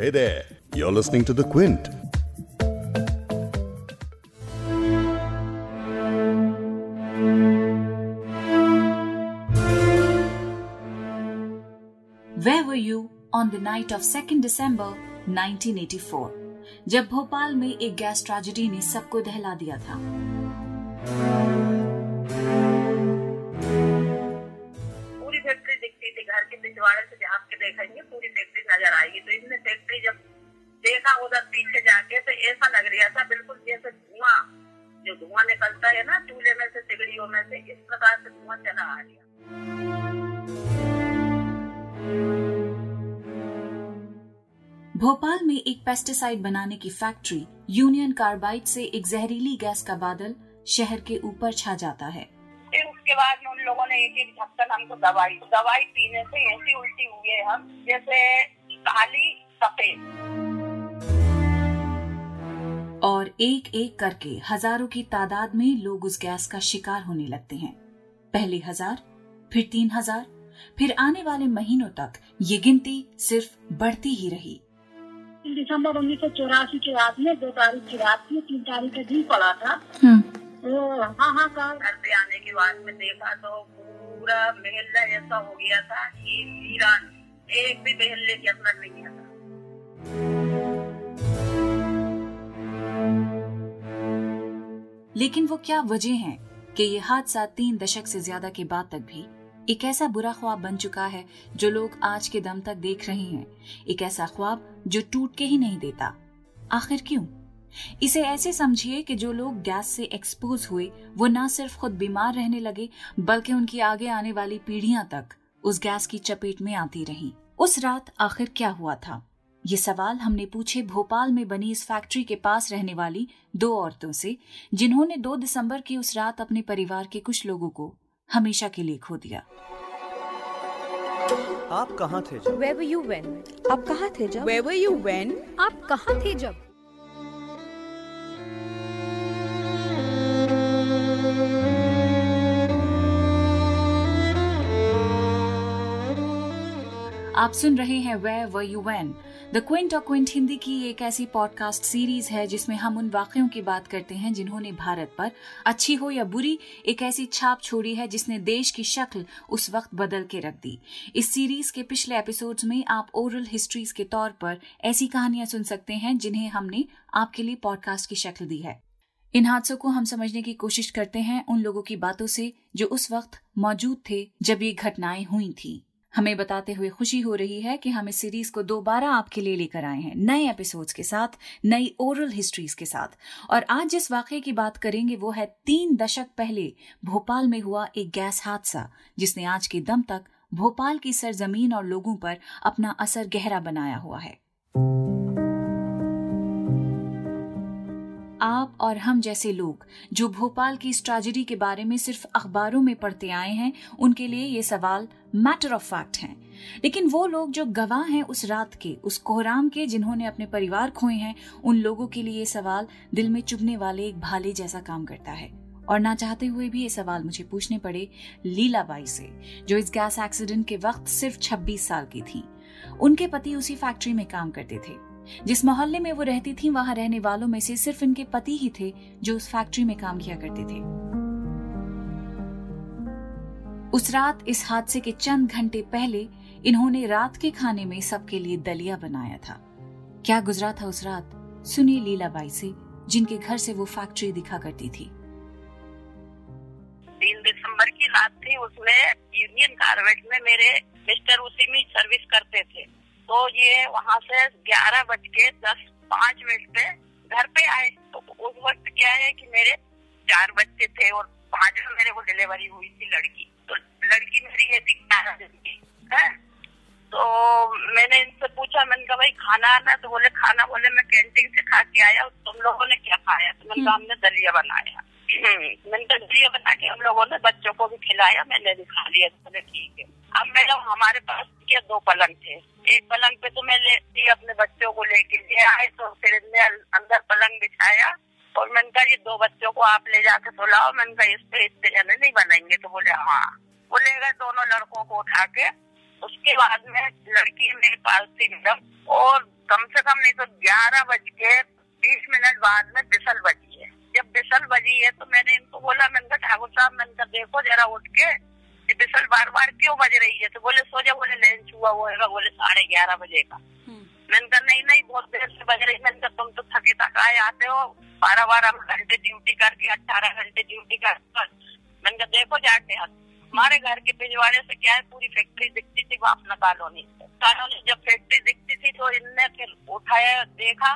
Hey there, you're listening to The Quint. Where were you on the night of 2nd December 1984, जब भोपाल में एक gas tragedy ने सबको दहला दिया था? पूरी फैक्ट्री दिखती थी, घर के पिछवाड़े से झाँक के देखेंगे पूरी फैक्ट्री नजर आएगी। तो इसने फैक्ट्री जब देखा उधर पीछे जाके तो ऐसा लग रहा था बिल्कुल जैसे धुआं, जो धुआं निकलता है ना चूल्हे में से, सिगड़ियों में से, इस प्रकार से धुआं चला आ गया। भोपाल में एक पेस्टिसाइड बनाने की फैक्ट्री यूनियन कार्बाइड से एक जहरीली गैस का बादल शहर के ऊपर छा जाता है। फिर उसके बाद में उन लोगों ने एक एक झपकन हमको दवाई पीने से ऐसी उल्टी हुई है, हम जैसे काली सफेद। और एक एक करके हजारों की तादाद में लोग उस गैस का शिकार होने लगते हैं। पहले 1000, फिर 3000, फिर आने वाले महीनों तक ये गिनती सिर्फ बढ़ती ही रही। दिसंबर 1984 के बाद में 2 तारीख की रात में 3 तारीख का दिन पड़ा था। हाँ, घर पे आने के बाद में देखा तो पूरा महल्ला ऐसा हो गया था कि वीरान, एक भी महल्ले के अंदर नहीं था। लेकिन वो क्या वजह है कि ये हादसा 3 दशक से ज्यादा के बाद तक भी एक ऐसा बुरा ख्वाब बन चुका है जो लोग आज के दम तक देख रहे हैं, एक ऐसा ख्वाब जो टूट के ही नहीं देता? आखिर क्यों? इसे ऐसे समझिए कि जो लोग गैस से एक्सपोज हुए वो ना सिर्फ खुद बीमार रहने लगे बल्कि उनकी आगे आने वाली पीढ़ियां तक उस गैस की चपेट में आती रहीं। उस रात आखिर क्या हुआ था, ये सवाल हमने पूछे भोपाल में बनी इस फैक्ट्री के पास रहने वाली 2 औरतों से, जिन्होंने 2 दिसंबर की उस रात अपने परिवार के कुछ लोगों को हमेशा के लिए खो दिया। आप कहाँ थे जब? Where were you when? आप कहाँ थे जब? Where were you when? आप कहाँ थे जब? आप सुन रहे हैं Where Were You When? The Quint और Quint हिंदी की एक ऐसी पॉडकास्ट सीरीज है जिसमें हम उन वाक़ियों की बात करते हैं जिन्होंने भारत पर, अच्छी हो या बुरी, एक ऐसी छाप छोड़ी है जिसने देश की शक्ल उस वक्त बदल के रख दी। इस सीरीज के पिछले एपिसोड्स में आप ओरल हिस्ट्रीज के तौर पर ऐसी कहानियां सुन सकते हैं जिन्हें हमने आपके लिए पॉडकास्ट की शक्ल दी है। इन हादसों को हम समझने की कोशिश करते हैं उन लोगों की बातों से जो उस वक्त मौजूद थे जब ये घटनाएं हुई थी। हमें बताते हुए खुशी हो रही है कि हम इस सीरीज को दोबारा आपके लिए लेकर आए हैं, नए एपिसोड्स के साथ, नई ओरल हिस्ट्रीज के साथ। और आज जिस वाकये की बात करेंगे वो है 3 दशक पहले भोपाल में हुआ एक गैस हादसा जिसने आज के दम तक भोपाल की सरजमीन और लोगों पर अपना असर गहरा बनाया हुआ है। आप और हम जैसे लोग जो भोपाल की इस ट्रेजेडी के बारे में सिर्फ अखबारों में पढ़ते आए हैं, उनके लिए ये सवाल मैटर ऑफ फैक्ट हैं। लेकिन वो लोग जो गवाह हैं उस रात के, उस कोहराम के, जिन्होंने अपने परिवार खोए हैं, उन लोगों के लिए ये सवाल दिल में चुभने वाले एक भाले जैसा काम करता है। और ना चाहते हुए भी ये सवाल मुझे पूछने पड़े लीला बाई से, जो इस गैस एक्सीडेंट के वक्त सिर्फ 26 साल की थी। उनके पति उसी फैक्ट्री में काम करते थे। जिस मोहल्ले में वो रहती थी वहां रहने वालों में से सिर्फ इनके पति ही थे जो उस फैक्ट्री में काम किया करते थे। उस रात, इस हादसे के चंद घंटे पहले, इन्होंने रात के खाने में सबके लिए दलिया बनाया था। क्या गुजरा था उस रात, सुनिए लीला बाई से, जिनके घर से वो फैक्ट्री दिखा करती थी। 3 दिसंबर की रात थी, उसमें यूनियन कार्बाइड में मेरे मिस्टर उसी में सर्विस करते थे। तो ये वहाँ से 11:10:05 पे घर पे आए। तो उस वक्त क्या है कि मेरे 4 बच्चे थे और 5 में मेरे को डिलीवरी हुई थी लड़की। तो लड़की मेरी ये थी 11 दिन की है। तो मैंने इनसे पूछा, मैंने कहा भाई खाना आना? तो बोले खाना, बोले मैं कैंटीन से खा के आया। तुम लोगों ने क्या खाया? तो मैंने कहा हमने दलिया बनाया। मैंने कहा दलिया बना के हम लोगों ने बच्चों को भी खिलाया, मैंने भी खा लिया। बोले ठीक है। अब मैडम हमारे पास क्या 2 पलंग थे, एक पलंग पे तो मैं अपने बच्चों को लेके आए। तो फिर इनने अंदर पलंग बिछाया और मैंने कहा ये 2 बच्चों को आप ले जाके सुलाओ। मैंने कहा इस पे जाने नहीं बनाएंगे? तो बोले हाँ। बोले गए 2 लड़कों को उठा के। उसके बाद में लड़की मेरे पास थी मैडम और कम से कम नहीं तो 11:20 बाद में बिसल बजी है। जब बिसल बजी है तो मैंने इनको बोला, मैंने कहा ठाकुर साहब, मैंने कहा देखो जरा उठ के ये बिसल बार बार क्यों बज रही है। तो बोले सोचा, बोले लंच हुआ होगा, बोले 11:30 बजे का। मैंने कहा नहीं बहुत देर से बज रही। मैंने कहा तुम तो थके थकाए आते हो, 12-12 घंटे ड्यूटी करके, 18 घंटे ड्यूटी करके। मैंने कहा देखो जाके हमारे घर के पिछवाड़े से क्या है, पूरी फैक्ट्री दिखती थी वापना कॉलोनी से। कॉलोनी जब फैक्ट्री दिखती थी तो इनने फिर उठाया, देखा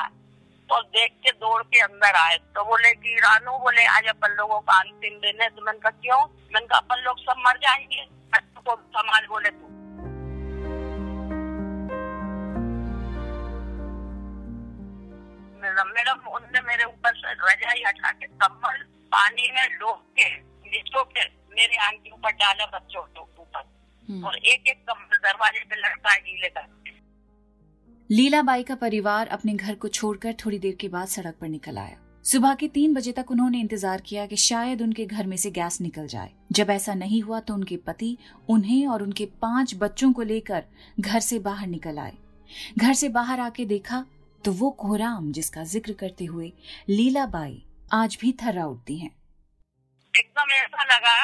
तो देख के दौड़ के अंदर आए। तो बोले कि रानू, बोले आज अपन लोगों का अंतिम दिन है। तो मैंने कहा क्यों? मैंने कहा अपन लोग सब मर जाएंगे, बच्चों को समाज बोले। तू मैडम उनने मेरे ऊपर रजाई हटा के कम्बल पानी में डूब के निचोड़ के मेरे आंख के ऊपर डाला, बच्चों के ऊपर, और एक एक कम्बल दरवाजे पे लटका गीले करके। लीला बाई का परिवार अपने घर को छोड़कर थोड़ी देर के बाद सड़क पर निकल आया। सुबह के 3 बजे तक उन्होंने इंतजार किया कि शायद उनके घर में से गैस निकल जाए। जब ऐसा नहीं हुआ तो उनके पति उन्हें और उनके 5 बच्चों को लेकर घर से बाहर निकल आए। घर से बाहर आके देखा तो वो कोहराम जिसका जिक्र करते हुए लीला बाई आज भी थर्रा उठती हैं। एकदम ऐसा लगा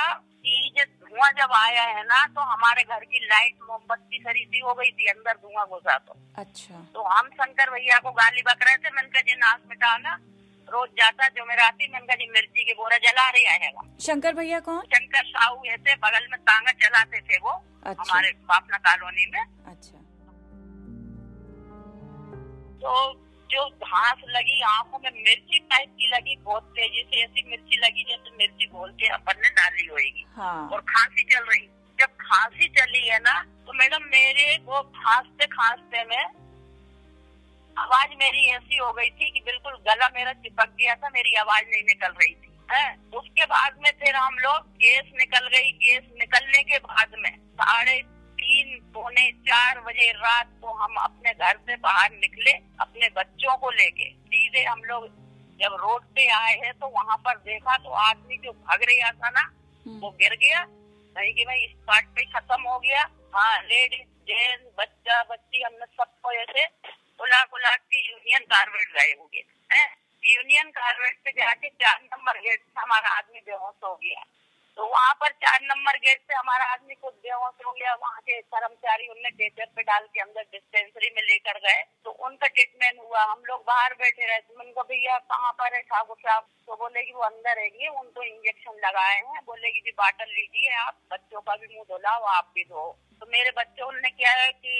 कि जो धुआं जब आया है ना, तो हमारे घर की लाइट मोमबत्ती खरीदी हो गई थी, अंदर धुआं घुसा। तो अच्छा, तो हम शंकर भैया को गाली बक रहे थे। मैंने कहा जी नाश मिटाना, रोज जाता जो मेरा आती। मैंने कहा जी मिर्ची के बोरा जला रही है। शंकर भैया कौन? शंकर साहू ऐसे बगल में तांगा चलाते थे वो। अच्छा। हमारे पापना कॉलोनी में। अच्छा। तो जो घास लगी आंखों में, मिर्ची टाइप की लगी, बहुत तेजी से ऐसी मिर्ची लगी जैसे मिर्ची घोल के अपन ने डाली होगी। हाँ। और खांसी चल रही। जब खांसी चली है ना, तो मैडम मेरे वो खांसते खांसते में आवाज मेरी ऐसी हो गई थी कि बिल्कुल गला मेरा चिपक गया था, मेरी आवाज नहीं निकल रही थी। उसके बाद में फिर हम लोग गैस निकल गई। गैस निकलने के बाद में 3:30-4 बजे रात को हम अपने घर से बाहर निकले अपने बच्चों को लेके। सीधे हम लोग जब रोड पे आए हैं तो वहाँ पर देखा तो आदमी जो भाग रहा था ना, वो गिर गया, नहीं कि भाई स्पॉट पे खत्म हो गया। हाँ, लेडीज, जेंट्स, बच्चा बच्ची, हमने सबको ऐसे उलाक के यूनियन कार्बेट गए हो गए। यूनियन कार्बेट पे जाके 4 नंबर गेट से हमारा आदमी बेहोश हो गया। तो वहाँ पर 4 नंबर गेट से हमारा आदमी खुद बेहोश हो गया। वहाँ के कर्मचारी उन्हें डेचर पे डाल के अंदर डिस्पेंसरी में लेकर गए, तो उनका ट्रीटमेंट हुआ। हम लोग बाहर बैठे रहे। तो मैंने कहा भैया कहाँ पर है ठाकुर साहब? तो बोले कि वो अंदर है, उनको इंजेक्शन लगाए हैं। बोले कि जी बाटल लीजिए आप, बच्चों का भी मुँह धुलाओ, आप भी धो। तो मेरे बच्चों ने क्या है की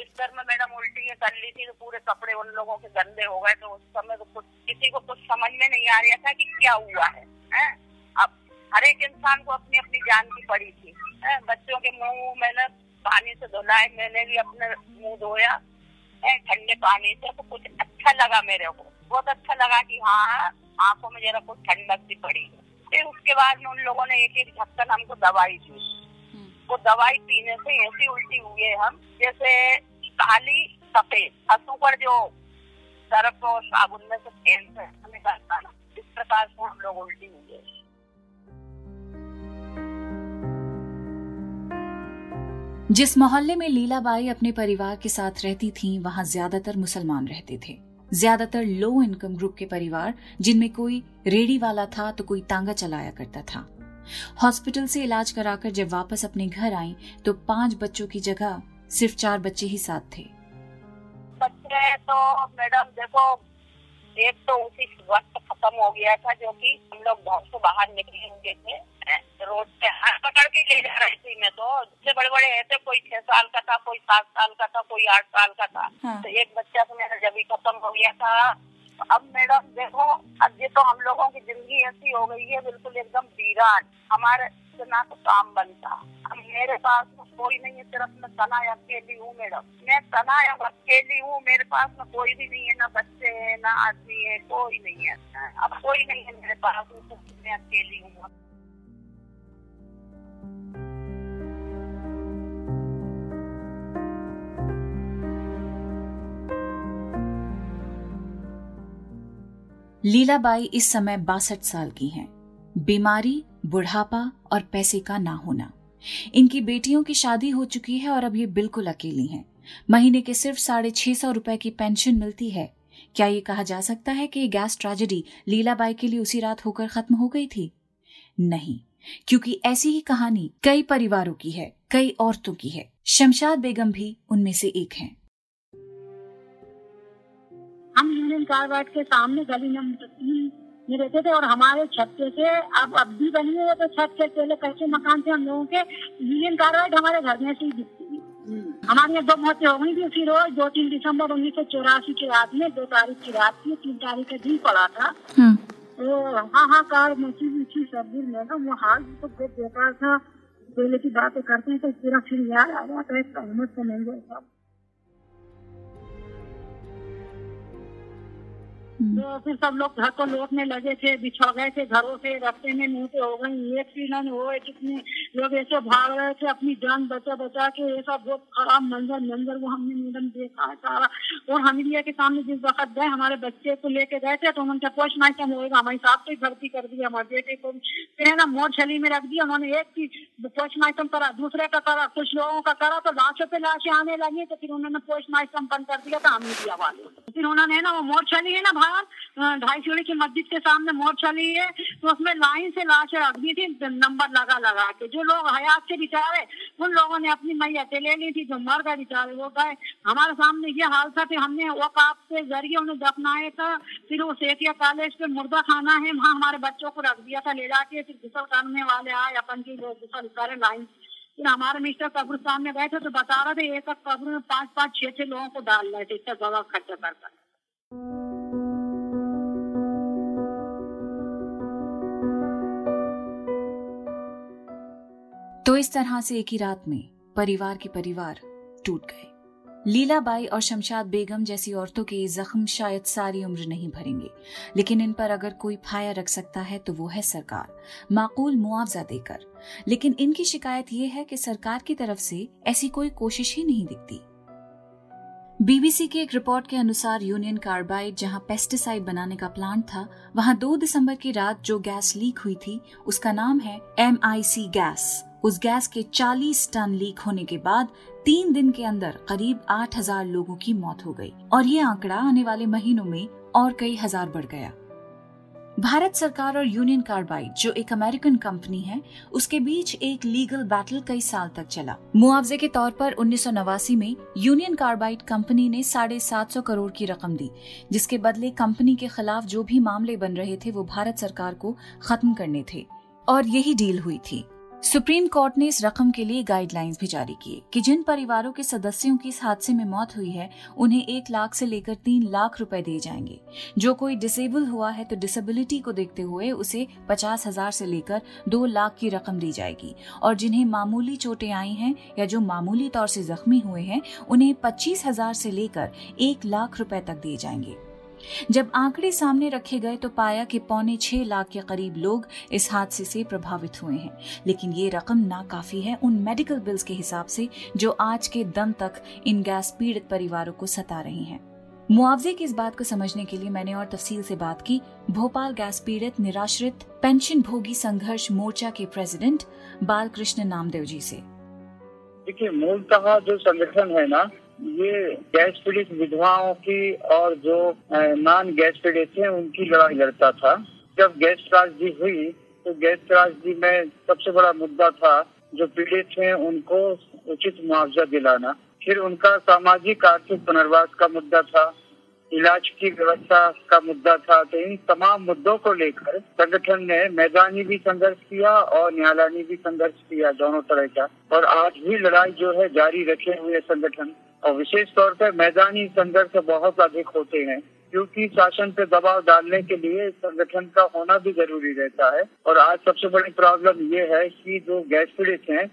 बिस्तर में मैडम उल्टी कर ली थी, तो पूरे कपड़े उन लोगों के गंदे हो गए। तो उस समय तो कुछ किसी को कुछ समझ में नहीं आ रहा था की क्या हुआ है। अब हर एक इंसान को अपनी अपनी जान की पड़ी थी। बच्चों के मुंह मैंने पानी से धुलाए, मैंने भी अपने मुंह धोया ठंडे पानी से। तो कुछ अच्छा लगा, मेरे को बहुत अच्छा लगा कि हाँ, आंखों में जरा कुछ ठंडक सी पड़ी। फिर उसके बाद में उन लोगों ने एक एक झक्कन हमको दवाई दी। वो दवाई पीने से ऐसी उल्टी हुई हम जैसे काली सफेद हंसू पर जो सर्फ और साबुन में से कैंसर हमें करता ना, इस प्रकार से हम लोग उल्टी हुए। जिस मोहल्ले में लीला बाई अपने परिवार के साथ रहती थीं, वहां ज्यादातर मुसलमान रहते थे। ज्यादातर लो इनकम ग्रुप के परिवार, जिनमें कोई रेडी वाला था तो कोई तांगा चलाया करता था। हॉस्पिटल से इलाज कराकर जब वापस अपने घर आई तो 5 बच्चों की जगह सिर्फ 4 बच्चे ही साथ थे। बच्चे तो मैडम देखो, एक तो उसी वक्त खत्म हो गया था जो कि हम लोग घर से बाहर निकले हुए थे। रोड पे हाथ पकड़ के ले जा रही थी मैं। तो उससे बड़े बड़े ऐसे कोई 6 साल का था, कोई 7 साल का था, कोई 8 साल का था। हाँ। तो एक बच्चा तो मेरा जब ही खत्म हो गया था। अब मैडम देखो, अब ये तो हम लोगों की जिंदगी ऐसी हो गई है बिल्कुल एकदम वीरान। हमारे ना तो काम बनता, अब मेरे पास कोई नहीं है, सिर्फ मैं तना अकेली हूँ मैडम। मैं तना अकेली हूँ, मेरे पास में कोई भी नहीं है, ना बच्चे है, ना आदमी है, कोई नहीं है। अब कोई नहीं है मेरे पास, मैं अकेली हूँ। लीला बाई इस समय 62 साल की हैं। बीमारी, बुढ़ापा और पैसे का ना होना। इनकी बेटियों की शादी हो चुकी है और अब ये बिल्कुल अकेली हैं। महीने के सिर्फ 650 रुपए की पेंशन मिलती है। क्या ये कहा जा सकता है कि गैस ट्रेजेडी लीला बाई के लिए उसी रात होकर खत्म हो गई थी? नहीं, क्योंकि ऐसी ही कहानी कई परिवारों की है, कई औरतों की है। शमशाद बेगम भी उनमें से एक हैं। हम यूनियन कार्बाइड के सामने गली नंबर 3 में रहते थे और हमारे छत से अब भी बनी हुई है, तो छत से पहले कच्चे मकान थे हम लोगों के। यूनियन कार्बाइड हमारे घर में से ही दिखती थी। हमारे यहाँ 2 मौतें हो गई थी उसी रोज, 2-3 दिसंबर 1984 की रात में। 2 तारीख की रात थी, 3 तारीख का दिन पड़ा था। हाँ, कार मची सब्जी लेना वो हाल तो बहुत बेकार था। पहले की बातें करते हैं तो पूरा फिर याद आ जाता है, सहमत तो नहीं होता। तो फिर सब लोग घर को लौटने लगे थे, बिछड़ गए थे घरों से, रास्ते में मौतें हो गई। एक सीलन हो, कितने लोग ऐसे भाग रहे थे अपनी जान बचा के। ऐसा बहुत खराब मंजर वो हमने मैडम देखा सारा। और हम इंडिया के सामने जिस वक्त गए, हमारे बच्चे को लेके गए थे तो उनका पोस्टमार्टम होगा, हमारी साहब को भर्ती कर दिया, हमारे बेटे को फिर है ना मौत छली में रख दिया। उन्होंने एक की पोस्टमार्टम करा, दूसरे का करा, कुछ लोगों का करा, तो लाशों पे लाशें आने लगी। तो फिर उन्होंने पोस्टमार्टम बंद कर दिया था हम इंडिया वाले। फिर उन्होंने है ना वो मौत छली है ना बाहर 250 की मस्जिद के सामने मोर्चा ली है, तो उसमें लाइन से लाशें रख दी थी नंबर लगा के। जो लोग हयात से बिचारे उन लोगों ने अपनी मैयतें ले ली थी, जो मर गए बिचारे वो गए। हमारे सामने ये हाल था। फिर हमने वकाफ के जरिए उन्हें दफनाया था। फिर वो सेठिया कॉलेज पे मुर्दा खाना है, वहाँ हमारे बच्चों को रख दिया था ले जाके। फिर गुसल करने वाले आए अपन की गुसल करे लाइन। फिर हमारे मिस्टर कब्रिस्तान में बैठे तो बता रहे थे एक एक कब्र में 5-5, 6-6 लोगों को डाल रहे थे, इतना ज्यादा खर्चा करता। तो इस तरह से एक ही रात में परिवार के परिवार टूट गए। लीला बाई और शमशाद बेगम जैसी औरतों के जख्म शायद सारी उम्र नहीं भरेंगे, लेकिन इन पर अगर कोई फाया रख सकता है तो वो है सरकार, माकूल मुआवजा देकर। लेकिन इनकी शिकायत ये है कि सरकार की तरफ से ऐसी कोई कोशिश ही नहीं दिखती। बीबीसी की एक रिपोर्ट के अनुसार यूनियन कार्बाइड जहां पेस्टिसाइड बनाने का प्लांट था, वहां 2 दिसंबर की रात जो गैस लीक हुई थी उसका नाम है MIC गैस। उस गैस के 40 टन लीक होने के बाद 3 दिन के अंदर करीब 8000 लोगों की मौत हो गई और ये आंकड़ा आने वाले महीनों में और कई हजार बढ़ गया। भारत सरकार और यूनियन कार्बाइड, जो एक अमेरिकन कंपनी है, उसके बीच एक लीगल बैटल कई साल तक चला। मुआवजे के तौर पर 1989 में यूनियन कार्बाइड कंपनी ने 750 करोड़ की रकम दी, जिसके बदले कंपनी के खिलाफ जो भी मामले बन रहे थे वो भारत सरकार को खत्म करने थे और यही डील हुई थी। सुप्रीम कोर्ट ने इस रकम के लिए गाइडलाइंस भी जारी किए कि जिन परिवारों के सदस्यों की इस हादसे में मौत हुई है उन्हें 1 लाख से लेकर 3 लाख रुपए दिए जाएंगे। जो कोई डिसेबल हुआ है तो डिसेबिलिटी को देखते हुए उसे 50,000 से लेकर 2 लाख की रकम दी जाएगी और जिन्हें मामूली चोटें आई हैं या जो मामूली तौर से जख्मी हुए हैं उन्हें 25,000 से लेकर 1 लाख रुपए तक दिए जाएंगे। जब आंकड़े सामने रखे गए तो पाया कि 5.25 लाख के करीब लोग इस हादसे से प्रभावित हुए हैं, लेकिन ये रकम नाकाफी है उन मेडिकल बिल्स के हिसाब से जो आज के दम तक इन गैस पीड़ित परिवारों को सता रही हैं। मुआवजे की इस बात को समझने के लिए मैंने और तफसील से बात की भोपाल गैस पीड़ित निराश्रित पेंशन भोगी संघर्ष मोर्चा के प्रेसिडेंट बालकृष्ण नामदेव जी से। देखिए, मूलतः जो संगठन है ना, ये गैस पीड़ित विधवाओं की और जो नॉन गैस पीड़ित थे उनकी लड़ाई लड़ता था। जब गैस त्रासदी हुई तो गैस त्रासदी में सबसे बड़ा मुद्दा था जो पीड़ित थे उनको उचित मुआवजा दिलाना। फिर उनका सामाजिक आर्थिक पुनर्वास का मुद्दा था, इलाज की व्यवस्था का मुद्दा था। तो इन तमाम मुद्दों को लेकर संगठन ने मैदानी भी संघर्ष किया और न्यायालयी भी संघर्ष किया, दोनों तरह का। और आज भी लड़ाई जो है जारी रखे हुए संगठन, और विशेष तौर पर मैदानी संघर्ष बहुत अधिक होते हैं क्योंकि शासन पे दबाव डालने के लिए संगठन का होना भी जरूरी रहता है। और आज सबसे बड़ी प्रॉब्लम ये है कि जो गैस पीड़ित हैं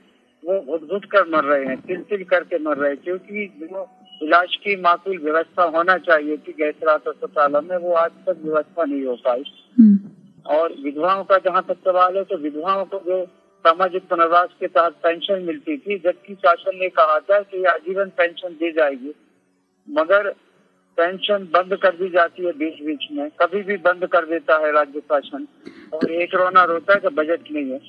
वो घुट-घुट कर मर रहे हैं, तिल-तिल करके मर रहे हैं, क्योंकि जो इलाज की माकूल व्यवस्था होना चाहिए थी गैस राहत अस्पतालों में, वो आज तक व्यवस्था नहीं हो पाई। और विधवाओं का जहाँ तक सवाल है तो विधवाओं को जो सामाजिक पुनर्वास के तहत पेंशन मिलती थी, जबकि शासन ने कहा था कि आजीवन पेंशन दी जाएगी, मगर पेंशन बंद कर दी जाती है बीच बीच में, कभी भी बंद कर देता है राज्य शासन। और एक रोना रोता है कि बजट नहीं है,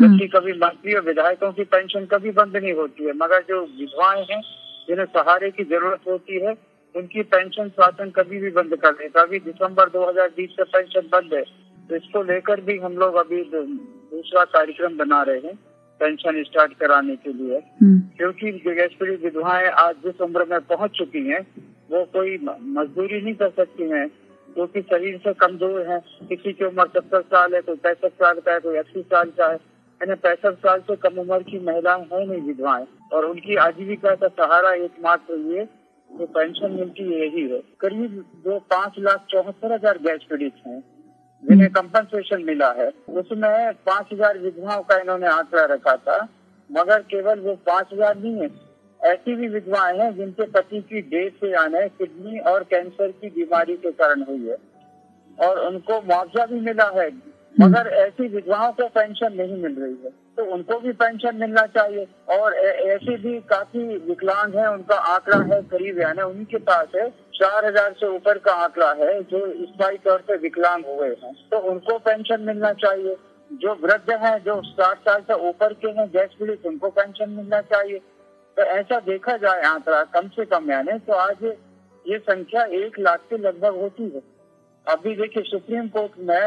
जबकि कभी मंत्री और विधायकों की पेंशन कभी बंद नहीं होती है, मगर जो विधवाएं हैं जिन्हें सहारे की जरूरत होती है उनकी पेंशन शासन कभी भी बंद कर देगा। अभी दिसंबर 2020 से पेंशन बंद है, तो इसको लेकर भी हम लोग अभी दूसरा कार्यक्रम बना रहे हैं पेंशन स्टार्ट कराने के लिए, क्योंकि गृहस्थी विधवाएं आज जिस उम्र में पहुंच चुकी हैं वो कोई मजदूरी नहीं कर सकती हैं, क्योंकि शरीर से कमजोर हैं। किसी की उम्र 70 साल है, कोई 65 साल का है, कोई 80 साल का है, यानी 65 साल से कम उम्र की महिलाएं हैं नहीं विधवाएं, और उनकी आजीविका का सहारा एकमात्र ये जो पेंशन मिलती है यही है। करीब 5,74,000 गैस पीड़ित हैं जिन्हें कंपनसेशन मिला है, उसमें 5,000 विधवाओं का इन्होंने आंकड़ा रखा था, मगर केवल वो 5,000 नहीं है, ऐसी भी विधवाएं हैं जिनके पति की डेथ से आने किडनी और कैंसर की बीमारी के कारण हुई है और उनको मुआवजा भी मिला है, मगर ऐसी विधवाओं को पेंशन नहीं मिल रही है, तो उनको भी पेंशन मिलना चाहिए। और ऐसी भी काफी विकलांग है, उनका आंकड़ा है करीब, यानी उनके पास है 4,000 से ऊपर का आंकड़ा है जो स्थायी तौर पे विकलांग हुए हैं, तो उनको पेंशन मिलना चाहिए। जो वृद्ध हैं, जो 60 साल से ऊपर के हैं गैस पीड़ित, उनको पेंशन मिलना चाहिए। तो ऐसा देखा जाए आंकड़ा कम से कम, यानी तो आज ये संख्या 1 लाख के लगभग होती है। अभी देखिए सुप्रीम कोर्ट में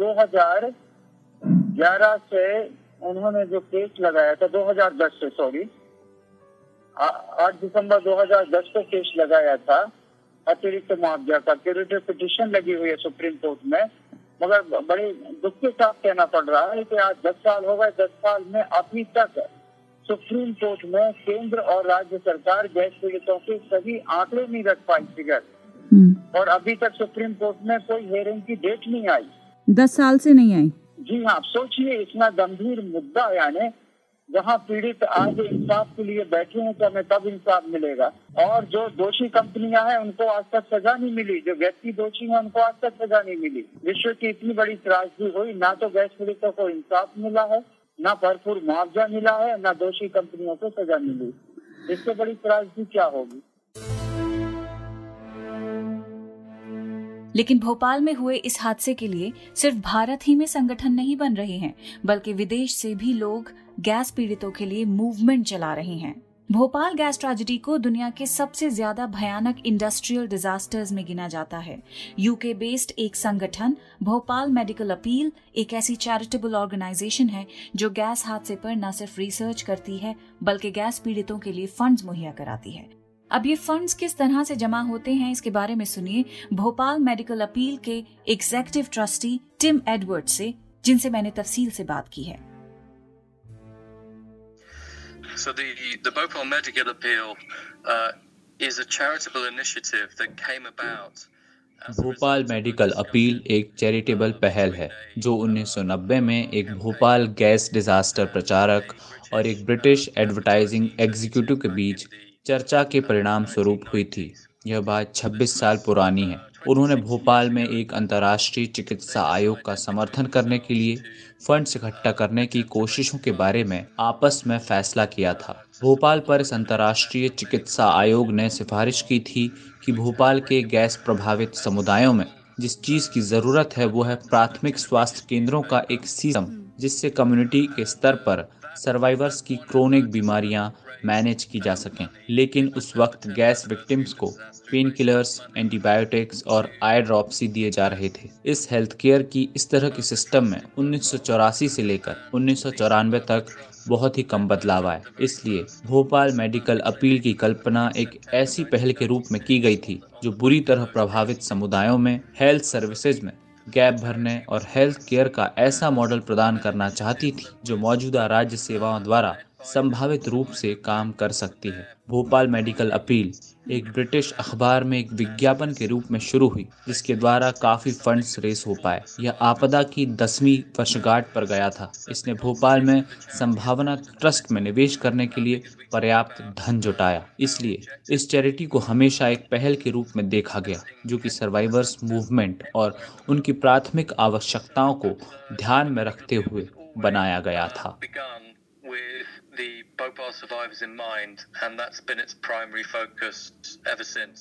2011 से उन्होंने जो केस लगाया था 2010 से, सॉरी 8 दिसंबर 2010 को केस लगाया था अतिरिक्त मुआवजा का, क्यूरेटिव पिटिशन लगी हुई है सुप्रीम कोर्ट में, मगर बड़े दुख के साथ कहना पड़ रहा है कि आज 10 साल हो गए, 10 साल में अभी तक सुप्रीम कोर्ट में केंद्र और राज्य सरकार गैस पीड़ितों के सभी आंकड़े नहीं रख पाई फिगर, और अभी तक सुप्रीम कोर्ट में कोई हेयरिंग की डेट नहीं आई, 10 साल से नहीं आई। जी हाँ, सोचिए इतना गंभीर मुद्दा, यानी जहाँ पीड़ित आज इंसाफ के लिए बैठे हैं तो हमें तब इंसाफ मिलेगा, और जो दोषी कंपनियां हैं उनको आज तक सजा नहीं मिली, जो व्यक्ति दोषी हैं उनको आज तक सजा नहीं मिली। विश्व की इतनी बड़ी त्रासदी हुई, ना तो गैस पीड़ितों को इंसाफ मिला है, ना भरपूर मुआवजा मिला है, ना दोषी कंपनियों को सजा मिली, इससे बड़ी त्रासदी क्या होगी। लेकिन भोपाल में हुए इस हादसे के लिए सिर्फ भारत ही में संगठन नहीं बन रहे हैं, बल्कि विदेश से भी लोग गैस पीड़ितों के लिए मूवमेंट चला रहे हैं। भोपाल गैस ट्रेजेडी को दुनिया के सबसे ज्यादा भयानक इंडस्ट्रियल डिजास्टर्स में गिना जाता है। यूके बेस्ड एक संगठन भोपाल मेडिकल अपील एक ऐसी चैरिटेबल ऑर्गेनाइजेशन है जो गैस हादसे पर न सिर्फ रिसर्च करती है बल्कि गैस पीड़ितों के लिए फंड्स मुहैया कराती है। अब ये फंड्स किस तरह से जमा होते हैं इसके बारे में सुनिए भोपाल मेडिकल अपील के एग्जीक्यूटिव ट्रस्टी टिम एडवर्ड से, जिनसे मैंने तफसील से बात की है। So the Bhopal Medical Appeal is a charitable initiative that came about. Bhopal medical appeal एक चैरिटेबल पहल है जो 1990 में एक भोपाल गैस डिजास्टर प्रचारक और एक ब्रिटिश एडवर्टाइजिंग एग्जीक्यूटिव के बीच चर्चा के परिणाम स्वरूप हुई थी। यह बात 26 साल पुरानी है। उन्होंने भोपाल में एक अंतर्राष्ट्रीय चिकित्सा आयोग का समर्थन करने के लिए फंड्स इकट्ठा करने की कोशिशों के बारे में आपस में फैसला किया था। भोपाल पर इस अंतर्राष्ट्रीय चिकित्सा आयोग ने सिफारिश की थी कि भोपाल के गैस प्रभावित समुदायों में जिस चीज़ की ज़रूरत है वो है प्राथमिक स्वास्थ्य केंद्रों का एक सिस्टम, जिससे कम्युनिटी के स्तर पर सर्वाइवर्स की क्रोनिक बीमारियां मैनेज की जा सकें। लेकिन उस वक्त गैस विक्टिम्स को पेन किलर्स, एंटीबायोटिक्स और आई ड्रॉप्स दिए जा रहे थे। इस हेल्थ केयर की इस तरह के सिस्टम में 1984 से लेकर 1994 तक बहुत ही कम बदलाव आए। इसलिए भोपाल मेडिकल अपील की कल्पना एक ऐसी पहल के रूप में की गई थी जो बुरी तरह प्रभावित समुदायों में हेल्थ सर्विसेज में गैप भरने और हेल्थ केयर का ऐसा मॉडल प्रदान करना चाहती थी जो मौजूदा राज्य सेवाओं द्वारा संभावित रूप से काम कर सकती है। भोपाल मेडिकल अपील एक ब्रिटिश अखबार में एक विज्ञापन के रूप में शुरू हुई, जिसके द्वारा काफी फंड्स रेस हो पाए। यह आपदा की 10वीं वर्षगांठ पर गया था। इसने भोपाल में संभावना ट्रस्ट में निवेश करने के लिए पर्याप्त धन जुटाया। इसलिए इस चैरिटी को हमेशा एक पहल के रूप में देखा गया जो कि सर्वाइवर्स मूवमेंट और उनकी प्राथमिक आवश्यकताओं को ध्यान में रखते हुए बनाया गया था। The Bhopal survivors in mind, and that's been its primary focus ever since.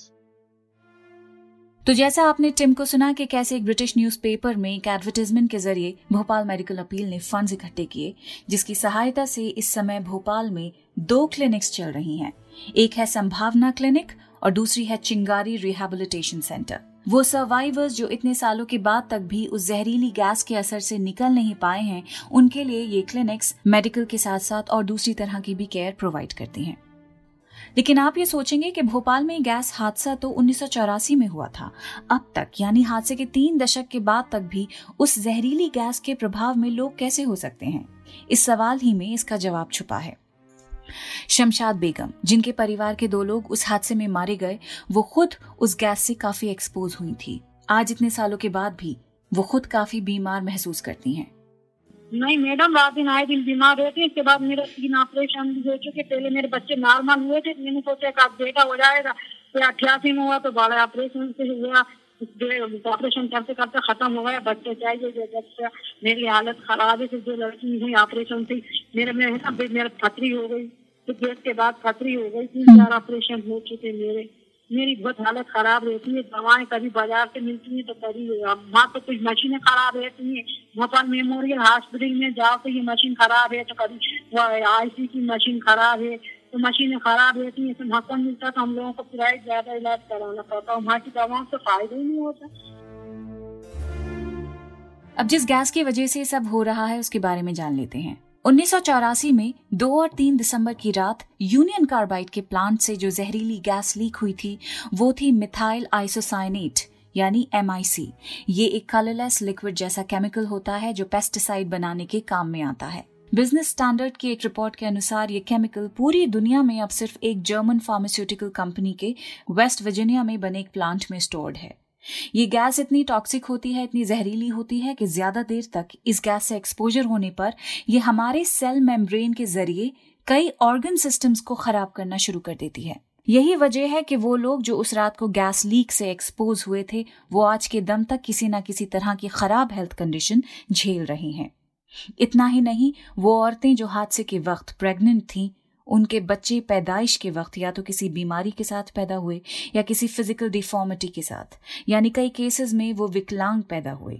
तो जैसा आपने टिम को सुना कि कैसे एक ब्रिटिश न्यूज़पेपर में एक एडवर्टाइजमेंट के जरिए भोपाल मेडिकल अपील ने फंड्स इकट्ठे किए, जिसकी सहायता से इस समय भोपाल में 2 क्लिनिक्स चल रही हैं। एक है संभावना क्लिनिक और दूसरी है चिंगारी रिहैबिलिटेशन सेंटर। वो सर्वाइवर्स जो इतने सालों के बाद तक भी उस जहरीली गैस के असर से निकल नहीं पाए हैं, उनके लिए ये क्लिनिक्स मेडिकल के साथ साथ और दूसरी तरह की भी केयर प्रोवाइड करती हैं। लेकिन आप ये सोचेंगे कि भोपाल में गैस हादसा तो 1984 में हुआ था, अब तक यानी हादसे के 3 दशक के बाद तक भी उस जहरीली गैस के प्रभाव में लोग कैसे हो सकते हैं। इस सवाल ही में इसका जवाब छुपा है। शमशाद बेगम, जिनके परिवार के 2 लोग उस हादसे में मारे गए, वो खुद उस गैस से काफी एक्सपोज हुई थी। आज इतने सालों के बाद भी वो खुद काफी बीमार महसूस करती हैं। नहीं मैडम, रात दिन आए दिन बीमार रहती है। इसके बाद मेरा 3 ऑपरेशन हो चुके। पहले मेरे बच्चे नॉर्मल हुए थे, मैंने सोचा का बेटा हो जाएगा, 88 में हुआ तो बड़ा ऑपरेशन से हुआ, ऑपरेशन करते करते खत्म हो गया। बच्चे चाहिए, बच्चा मेरी हालत खराब है। जो लड़की हुई ऑपरेशन थी मेरे पथरी हो गई, तो डेट के बाद पथरी हो गई। 3-4 ऑपरेशन हो चुके मेरे। मेरी बहुत हालत खराब रहती है। दवाएं कभी बाजार से मिलती है तो कभी वहाँ तो कुछ मशीनें खराब रहती है। भोपाल मेमोरियल हॉस्पिटल में जाओ तो ये मशीन खराब है, तो कभी IC की मशीन खराब है, तो मशीनें खराब रहती है। तो मौका मिलता तो हम लोगों को प्राइवेट ज्यादा इलाज कराना पड़ता है, वहाँ की दवाओं से फायदा ही नहीं होता। अब जिस गैस की वजह से सब हो रहा है उसके बारे में जान लेते हैं। 1984 में 2 और 3 दिसंबर की रात यूनियन कार्बाइड के प्लांट से जो जहरीली गैस लीक हुई थी वो थी मिथाइल आइसोसाइनेट यानी MIC। ये एक कलरलेस लिक्विड जैसा केमिकल होता है जो पेस्टिसाइड बनाने के काम में आता है। बिजनेस स्टैंडर्ड की एक रिपोर्ट के अनुसार ये केमिकल पूरी दुनिया में अब सिर्फ एक जर्मन फार्मास्यूटिकल कंपनी के वेस्ट वर्जीनिया में बने एक प्लांट में स्टोर्ड है। ये गैस इतनी टॉक्सिक होती है, इतनी जहरीली होती है कि ज्यादा देर तक इस गैस से एक्सपोजर होने पर ये हमारे सेल मेम्ब्रेन के जरिए कई ऑर्गन सिस्टम्स को खराब करना शुरू कर देती है। यही वजह है कि वो लोग जो उस रात को गैस लीक से एक्सपोज हुए थे वो आज के दम तक किसी न किसी तरह की खराब हेल्थ कंडीशन झेल रहे हैं। इतना ही नहीं, वो औरतें जो हादसे के वक्त प्रेग्नेंट थीं, उनके बच्चे पैदाइश के वक्त या तो किसी बीमारी के साथ पैदा हुए या किसी फिजिकल डिफॉर्मिटी के साथ, यानी कई केसेस में वो विकलांग पैदा हुए।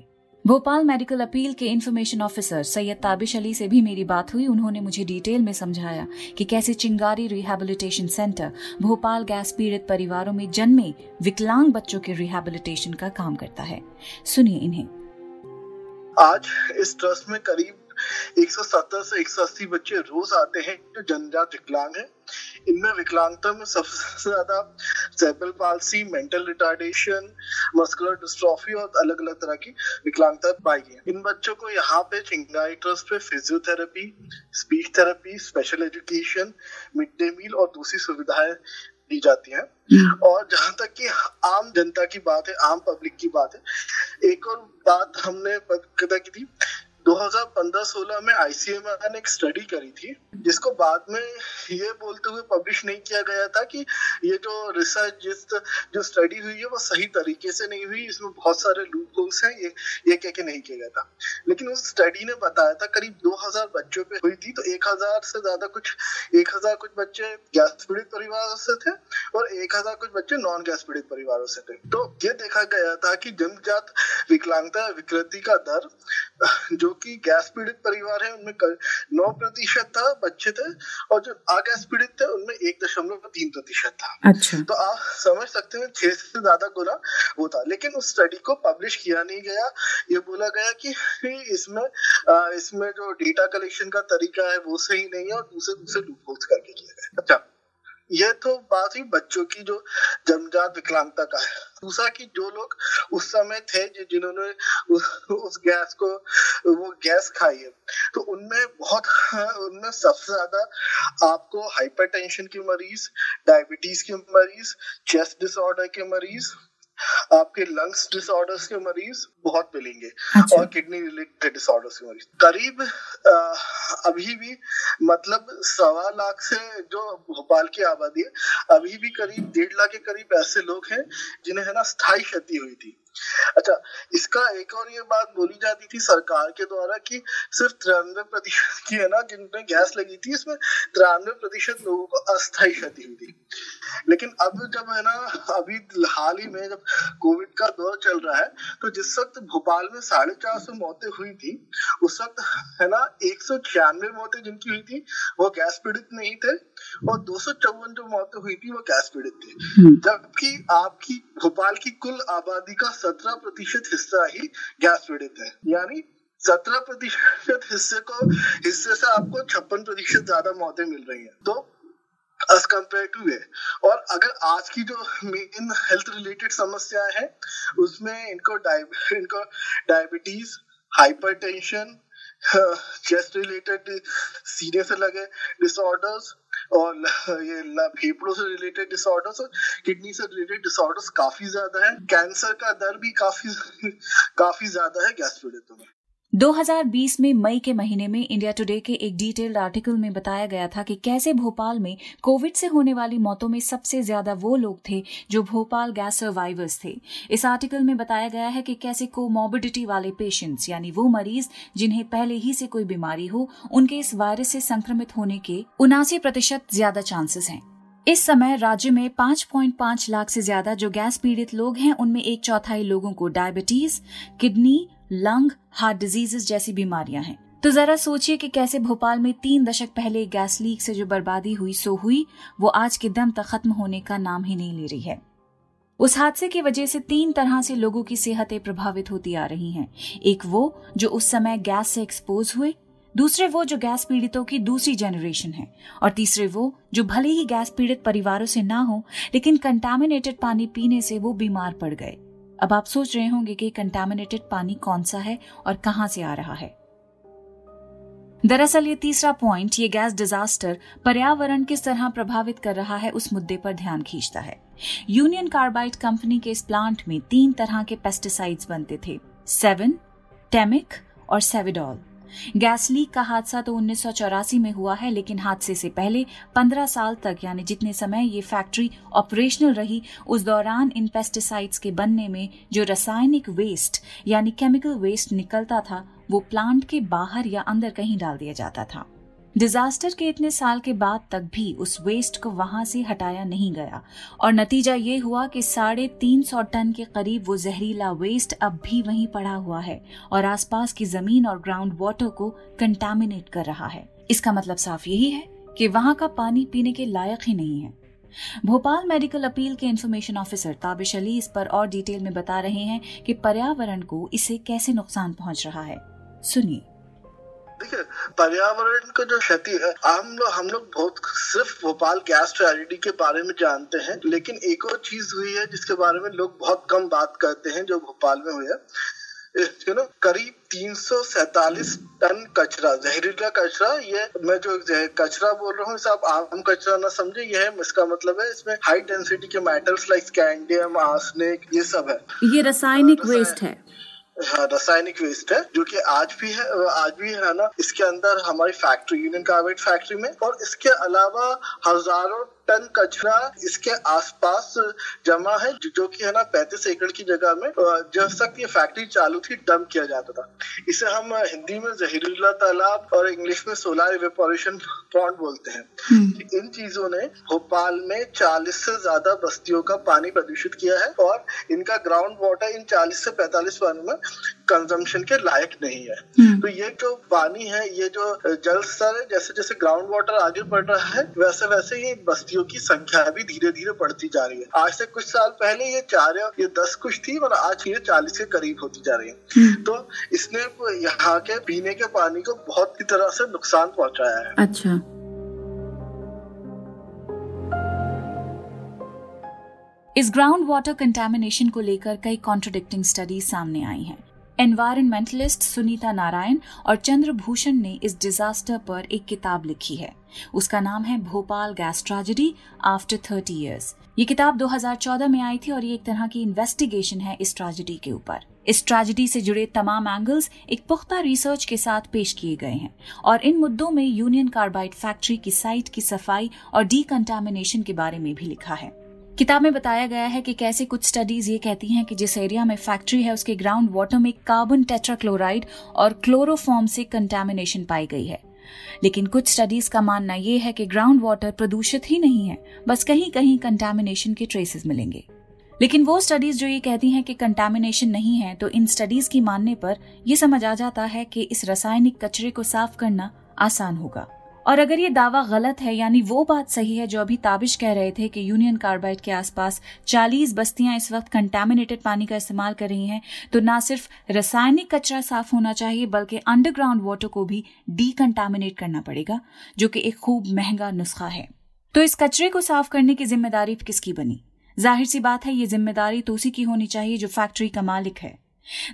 भोपाल मेडिकल अपील के इंफॉर्मेशन ऑफिसर सैयद ताबिश अली से भी मेरी बात हुई। उन्होंने मुझे डिटेल में समझाया कि कैसे चिंगारी रिहैबिलिटेशन सेंटर भोपाल गैस पीड़ित परिवारों में जन्मे विकलांग बच्चों के रिहैबिलिटेशन का काम करता है। सुनिए इन्हें। आज इस ट्रस्ट में करीब 170 से 180 बच्चे रोज आते हैं जो जनजात विकलांग हैं। इनमें विकलांगता में सबसे ज्यादा cerebral palsy, mental retardation, muscular dystrophy और अलग अलग तरह की विकलांगता पाई गई है। इन बच्चों को यहाँ पे चिंगारी ट्रस्ट पे physiotherapy, speech therapy, special education, mid day meal और दूसरी सुविधाएं दी जाती हैं। और जहाँ तक कि आम जनता की बात है, आम पब्लिक की बात है, एक और बात हमने पता की थी। 2015-16 में ICMR ने एक स्टडी करी थी जिसको बाद में ये बोलते हुए पब्लिश नहीं किया गया था कि ये जो रिसर्च जो स्टडी हुई है वो सही तरीके से नहीं हुई, इसमें बहुत सारे लूप होल्स हैं, ये कह के नहीं किया गया था। लेकिन उस स्टडी ने बताया था करीब 2000 बच्चों पे हुई थी, तो 1000 से ज्यादा कुछ 1000 कुछ बच्चे गैस पीड़ित परिवारों से थे और 1000 कुछ बच्चे नॉन गैस पीड़ित परिवारों से थे। तो ये देखा गया था कि जनजात विकलांगता विकृति का दर जो कि गैस पीड़ित परिवार है उनमें 9% था बच्चे थे और जो अगैस पीड़ित थे उनमें 1.3% था। अच्छा। तो आप समझ सकते हैं 6 से ज्यादा गुना वो था। लेकिन उस स्टडी को पब्लिश किया नहीं गया। ये बोला गया कि इसमें जो डेटा कलेक्शन का तरीका है वो सही नहीं है और दूसरे लूपहोल्स करके किया गया। अच्छा, यह तो बात ही बच्चों की जो जन्मजात विकलांगता का है। दूसरा कि जो लोग उस समय थे जिन्होंने उस गैस को वो गैस खाई है, तो उनमें सबसे ज्यादा आपको हाइपरटेंशन के मरीज, डायबिटीज के मरीज, चेस्ट डिसऑर्डर के मरीज, आपके लंग्स डिसऑर्डर्स के मरीज बहुत मिलेंगे। अच्छा। और किडनी रिलेटेड डिसऑर्डर्स के मरीज करीब अभी भी मतलब 1.25 लाख से जो भोपाल की आबादी है अभी भी करीब 1.5 लाख के करीब ऐसे लोग हैं जिन्हें है ना स्थायी क्षति हुई थी। अच्छा, इसका एक और ये बात बोली जाती थी सरकार के द्वारा कि सिर्फ 93% की है ना जिनमें गैस लगी थी, इसमें 93% लोगों को अस्थायी क्षति हुई थी। लेकिन अब जब है ना अभी हाल ही में जब कोविड का दौर चल रहा है, तो जिस वक्त भोपाल में 450 मौतें हुई थी, उस वक्त है ना 196 मौतें जिनकी हुई थी वो गैस पीड़ित नहीं थे, और 254 जो मौतें हुई थी वो गैस पीड़ित थे। जबकि आपकी भोपाल की कुल आबादी का 17% हिस्सा ही गैस पीड़ित है, यानी 17% हिस्से से आपको 56% ज्यादा मौतें मिल रही हैं तो as compared to है। और अगर आज की जो मेन हेल्थ रिलेटेड समस्याएं हैं उसमें इनको डायबिटीज, हाइपरटेंशन, चेस्ट रिलेटेड सीने से लगे डिसऑर्डर्स और ये फेफड़ों से रिलेटेड डिसऑर्डर्स और किडनी से रिलेटेड डिसऑर्डर्स काफी ज्यादा है। कैंसर का दर भी काफी ज्यादा है गैस पीड़ितों में। 2020 में मई के महीने में इंडिया टुडे के एक डिटेल्ड आर्टिकल में बताया गया था कि कैसे भोपाल में कोविड से होने वाली मौतों में सबसे ज्यादा वो लोग थे जो भोपाल गैस सर्वाइवर्स थे। इस आर्टिकल में बताया गया है कि कैसे कोमॉर्बिडिटी वाले पेशेंट्स, यानी वो मरीज जिन्हें पहले ही से कोई बीमारी हो, उनके इस वायरस से संक्रमित होने के 79% ज्यादा चांसेस हैं। इस समय राज्य में 5.5 लाख से ज्यादा जो गैस पीड़ित लोग हैं, उनमें 1/4 लोगों को diabetes, kidney, lung, heart diseases जैसी बीमारियां हैं। तो जरा सोचिए कि कैसे भोपाल में 3 दशक पहले गैस लीक से जो बर्बादी हुई सो हुई, वो आज के दम तक खत्म होने का नाम ही नहीं ले रही है। उस हादसे की वजह से 3 तरह से लोगों की सेहतें प्रभावित होती आ रही हैं। एक वो जो उस समय गैस से एक्सपोज हुए, दूसरे वो जो गैस पीड़ितों की दूसरी जनरेशन है, और तीसरे वो जो भले ही गैस पीड़ित परिवारों से ना हो लेकिन कंटामिनेटेड पानी पीने से वो बीमार पड़ गए। अब आप सोच रहे होंगे कि कंटामिनेटेड पानी कौन सा है और कहां से आ रहा है। दरअसल ये तीसरा पॉइंट, ये गैस डिजास्टर पर्यावरण किस तरह प्रभावित कर रहा है, उस मुद्दे पर ध्यान खींचता है। यूनियन कार्बाइड कंपनी के इस प्लांट में 3 तरह के पेस्टिसाइड्स बनते थे, 7, टेमिक और सेविडॉल। गैस लीक का हादसा तो 1984 में हुआ है, लेकिन हादसे से पहले 15 साल तक, यानी जितने समय ये फैक्ट्री ऑपरेशनल रही, उस दौरान इन पेस्टिसाइड्स के बनने में जो रासायनिक वेस्ट यानी केमिकल वेस्ट निकलता था, वो प्लांट के बाहर या अंदर कहीं डाल दिया जाता था। डिजास्टर के इतने साल के बाद तक भी उस वेस्ट को वहां से हटाया नहीं गया, और नतीजा ये हुआ कि 350 टन के करीब वो जहरीला वेस्ट अब भी वहीं पड़ा हुआ है और आसपास की जमीन और ग्राउंड वाटर को कंटामिनेट कर रहा है। इसका मतलब साफ यही है कि वहां का पानी पीने के लायक ही नहीं है। भोपाल मेडिकल अपील के इंफॉर्मेशन ऑफिसर ताबिश अली इस पर और डिटेल में बता रहे हैं कि पर्यावरण को इससे कैसे नुकसान पहुँच रहा है। सुनिए। पर्यावरण को जो क्षति है, हम लोग बहुत सिर्फ भोपाल गैस ट्रेजेडी के बारे में जानते हैं, लेकिन एक और चीज हुई है जिसके बारे में लोग बहुत कम बात करते हैं जो भोपाल में हुई है। करीब 347 टन कचरा, जहरीला कचरा, ये मैं जो कचरा बोल रहा हूँ इसे आप आम कचरा ना समझे, ये है, इसका मतलब है इसमें हाई डेंसिटी के मेटल्स लाइक स्कैंडियम, आर्सेनिक, ये सब है। ये रासायनिक वेस्ट है। हाँ, रासायनिक वेस्ट है जो कि आज भी है ना। इसके अंदर हमारी फैक्ट्री, यूनियन कार्बाइड फैक्ट्री में, और इसके अलावा हजारों टन कचरा इसके आसपास जमा है जो कि है ना 35 एकड़ की जगह में जब तक ये फैक्ट्री चालू थी डंप किया जाता था। इसे हम हिंदी में जहरीला तालाब और इंग्लिश में सोलर इवेपोरेशन पॉन्ड बोलते हैं। इन चीजों ने भोपाल में 40 से ज्यादा बस्तियों का पानी प्रदूषित किया है, और इनका ग्राउंड वाटर इन 40 से 45 पानी में कंजम्पशन के लायक नहीं है। तो ये जो पानी है, ये जो जल स्तर है, जैसे जैसे ग्राउंड वाटर आगे बढ़ रहा है वैसे वैसे ये बस्तियों की संख्या भी धीरे धीरे बढ़ती जा रही है। आज से कुछ साल पहले ये 4 या 10 कुछ थी, और आज ये 40 के करीब होती जा रही है। तो इसने यहाँ के पीने के पानी को बहुत ही तरह से नुकसान पहुँचाया है। अच्छा, इस ग्राउंड वाटर कंटेमिनेशन को लेकर कई कॉन्ट्रडिक्टिंग स्टडीज सामने आई हैं। एनवायरमेंटलिस्ट सुनीता नारायण और चंद्रभूषण ने इस डिजास्टर पर एक किताब लिखी है। उसका नाम है Bhopal gas tragedy after 30 years. ये किताब 2014 में आई थी, और ये एक तरह की इन्वेस्टिगेशन है इस ट्रेजेडी के ऊपर। इस ट्रेजेडी से जुड़े तमाम एंगल्स एक पुख्ता रिसर्च के साथ पेश किए गए हैं, और इन मुद्दों में यूनियन कार्बाइड फैक्ट्री की साइट की सफाई और डीकंटामिनेशन के बारे में भी लिखा है। किताब में बताया गया है कि कैसे कुछ स्टडीज ये कहती हैं कि जिस एरिया में फैक्ट्री है उसके ग्राउंड वाटर में कार्बन टेट्राक्लोराइड और क्लोरोफॉर्म से कंटैमिनेशन पाई गई है। लेकिन कुछ स्टडीज का मानना ये है कि ग्राउंड वाटर प्रदूषित ही नहीं है, बस कहीं कहीं कंटैमिनेशन के ट्रेसेस मिलेंगे। लेकिन वो स्टडीज जो ये कहती हैं कि कंटैमिनेशन नहीं है, तो इन स्टडीज की मानने पर यह समझ आ जाता है कि इस रासायनिक कचरे को साफ करना आसान होगा। और अगर ये दावा गलत है, यानी वो बात सही है जो अभी ताबिश कह रहे थे कि यूनियन कार्बाइड के आसपास 40 बस्तियां इस वक्त कंटैमिनेटेड पानी का इस्तेमाल कर रही हैं, तो ना सिर्फ रासायनिक कचरा साफ होना चाहिए बल्कि अंडरग्राउंड वाटर को भी डीकंटामिनेट करना पड़ेगा, जो कि एक खूब महंगा नुस्खा है। तो इस कचरे को साफ करने की जिम्मेदारी किसकी बनी? जाहिर सी बात है ये जिम्मेदारी तो उसी की होनी चाहिए जो फैक्ट्री का मालिक है।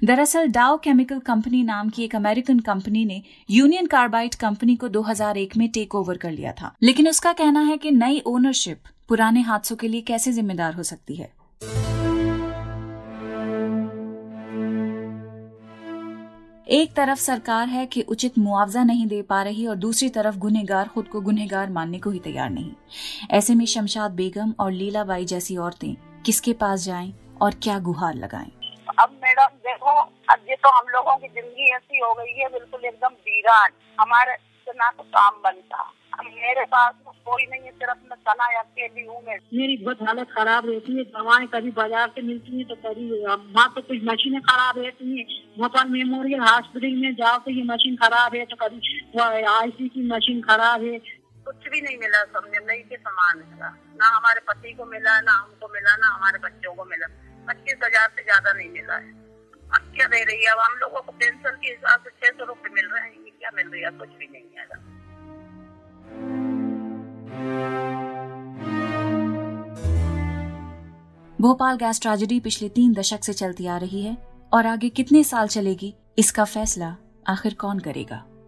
दरअसल डाव केमिकल कंपनी नाम की एक अमेरिकन कंपनी ने यूनियन कार्बाइड कंपनी को 2001 में टेक ओवर कर लिया था, लेकिन उसका कहना है कि नई ओनरशिप पुराने हादसों के लिए कैसे जिम्मेदार हो सकती है। एक तरफ सरकार है कि उचित मुआवजा नहीं दे पा रही और दूसरी तरफ गुनहगार खुद को गुनहगार मानने को ही तैयार नहीं। ऐसे में शमशाद बेगम और लीला बाई जैसी औरतें किसके पास जाएं और क्या गुहार लगाएं? अब मैडम देखो, अब ये तो हम लोगों की जिंदगी ऐसी हो गई है बिल्कुल एकदम वीरान। हमारे से ना तो काम बनता, अब मेरे पास तो कोई नहीं है, सिर्फ मैं तना अकेली हूँ। मेरी बहुत हालत खराब रहती है, दवाएं कभी बाजार से मिलती है तो कभी वहाँ तो कुछ मशीनें खराब रहती है। भोपाल मेमोरियल हॉस्पिटल में जाओ तो ये मशीन खराब है, तो कभी IC की मशीन खराब है। कुछ भी नहीं मिला, सबने नई के सामान मिला, ना हमारे पति को मिला, ना हमको मिला, ना हमारे बच्चों को मिला। 25,000 से ज्यादा नहीं मिला है। अब क्या दे रही है? अब हम लोगों को पेंशन के हिसाब से 600 रुपए मिल रहे हैं, क्या मिल रही है? कुछ भी नहीं है। भोपाल गैस ट्रेजेडी पिछले 3 दशक से चलती आ रही है और आगे कितने साल चलेगी, इसका फैसला आखिर कौन करेगा?